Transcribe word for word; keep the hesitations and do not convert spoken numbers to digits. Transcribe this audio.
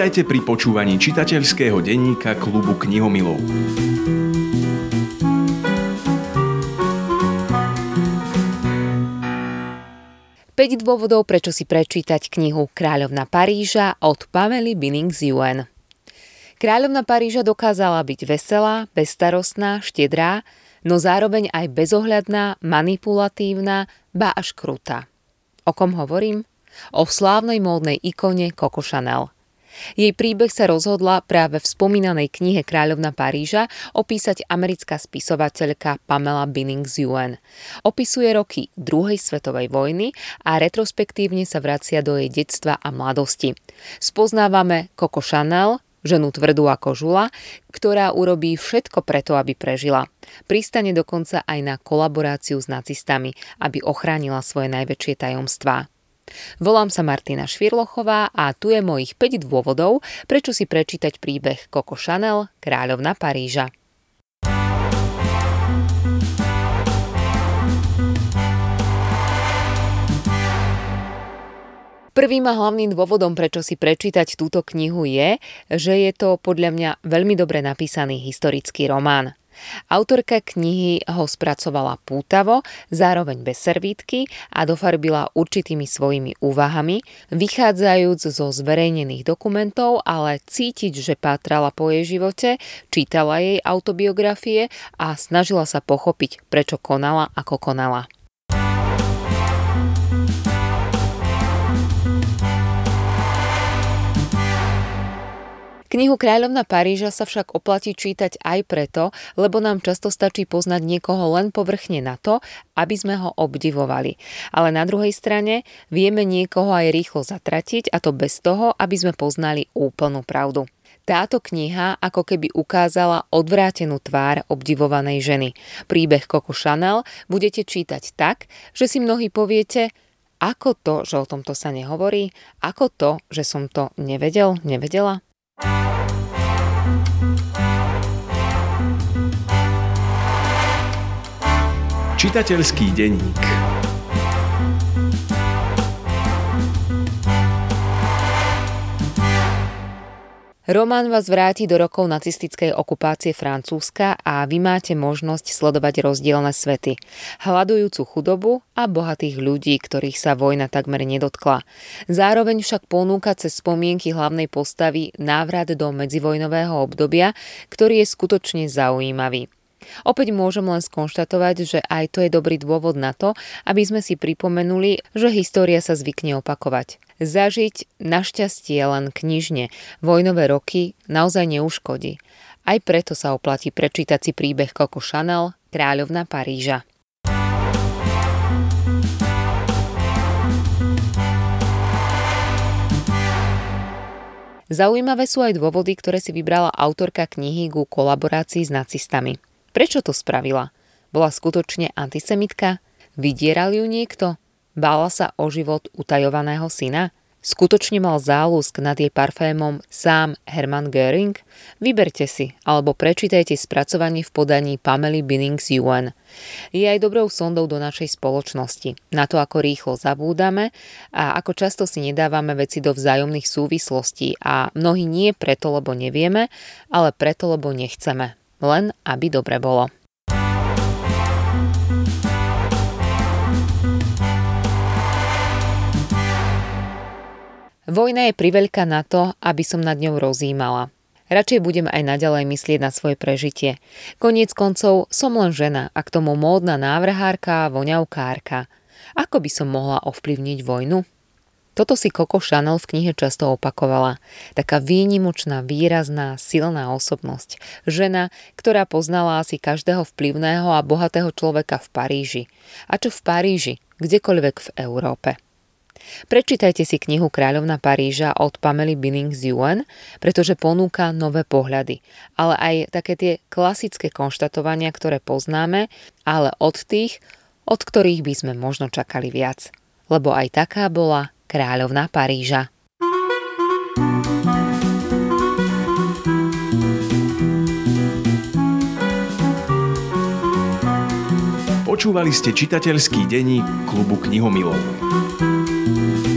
Vítajte pri počúvaní Čitateľského denníka klubu knihomilov. päť dôvodov, prečo si prečítať knihu Kráľovná Paríža od Pamely Binnings Ewen. Kráľovná Paríža dokázala byť veselá, bezstarostná, štedrá, no zároveň aj bezohľadná, manipulatívna, ba až krutá. O kom hovorím? O slávnej módnej ikone Coco Chanel. Jej príbeh sa rozhodla práve v spomínanej knihe Kráľovná Paríža opísať americká spisovateľka Pamela Binnings Ewen. Opisuje roky druhej svetovej vojny a retrospektívne sa vracia do jej detstva a mladosti. Spoznávame Coco Chanel, ženu tvrdú ako žula, ktorá urobí všetko preto, aby prežila. Pristane dokonca aj na kolaboráciu s nacistami, aby ochránila svoje najväčšie tajomstvá. Volám sa Martina Švirlochová a tu je mojich päť dôvodov, prečo si prečítať príbeh Coco Chanel, Kráľovná Paríža. Prvým a hlavným dôvodom, prečo si prečítať túto knihu je, že je to podľa mňa veľmi dobre napísaný historický román. Autorka knihy ho spracovala pútavo, zároveň bez servítky a dofarbila určitými svojimi úvahami, vychádzajúc zo zverejnených dokumentov, ale cítiť, že pátrala po jej živote, čítala jej autobiografie a snažila sa pochopiť, prečo konala ako konala. Knihu Kráľovná Paríža sa však oplatí čítať aj preto, lebo nám často stačí poznať niekoho len povrchne na to, aby sme ho obdivovali. Ale na druhej strane vieme niekoho aj rýchlo zatratiť, a to bez toho, aby sme poznali úplnú pravdu. Táto kniha ako keby ukázala odvrátenú tvár obdivovanej ženy. Príbeh Coco Chanel budete čítať tak, že si mnohí poviete: ako to, že o tomto sa nehovorí? Ako to, že som to nevedel, nevedela? Čitateľský denník. Román vás vráti do rokov nacistickej okupácie Francúzska a vy máte možnosť sledovať rozdielne svety, hladujúcu chudobu a bohatých ľudí, ktorých sa vojna takmer nedotkla. Zároveň však ponúka cez spomienky hlavnej postavy návrat do medzivojnového obdobia, ktorý je skutočne zaujímavý. Opäť môžem len skonštatovať, že aj to je dobrý dôvod na to, aby sme si pripomenuli, že história sa zvykne opakovať. Zažiť našťastie len knižne vojnové roky naozaj neuškodí. Aj preto sa oplatí prečítať si príbeh Coco Chanel, Kráľovná Paríža. Zaujímavé sú aj dôvody, ktoré si vybrala autorka knihy ku kolaborácii s nacistami. Prečo to spravila? Bola skutočne antisemitka? Vydieral ju niekto? Bála sa o život utajovaného syna? Skutočne mal záľusk nad jej parfémom sám Hermann Göring? Vyberte si, alebo prečítajte spracovanie v podaní Pamely Binnings Ewen. Je aj dobrou sondou do našej spoločnosti, na to, ako rýchlo zabúdame a ako často si nedávame veci do vzájomných súvislostí a mnohí nie preto, lebo nevieme, ale preto, lebo nechceme. Len aby dobre bolo. Vojna je priveľká na to, aby som nad ňou rozjímala. Radšej budem aj naďalej myslieť na svoje prežitie. Koniec koncov som len žena a k tomu módna návrhárka a voňavkárka. Ako by som mohla ovplyvniť vojnu? Toto si Coco Chanel v knihe často opakovala. Taká výnimočná, výrazná, silná osobnosť. Žena, ktorá poznala asi každého vplyvného a bohatého človeka v Paríži. A čo v Paríži, kdekoľvek v Európe. Prečítajte si knihu Kráľovná Paríža od Pamely Binnings Ewen, pretože ponúka nové pohľady, ale aj také tie klasické konštatovania, ktoré poznáme, ale od tých, od ktorých by sme možno čakali viac. Lebo aj taká bola Kráľovná Paríža. Počúvali ste čitateľský denník klubu knihomilov.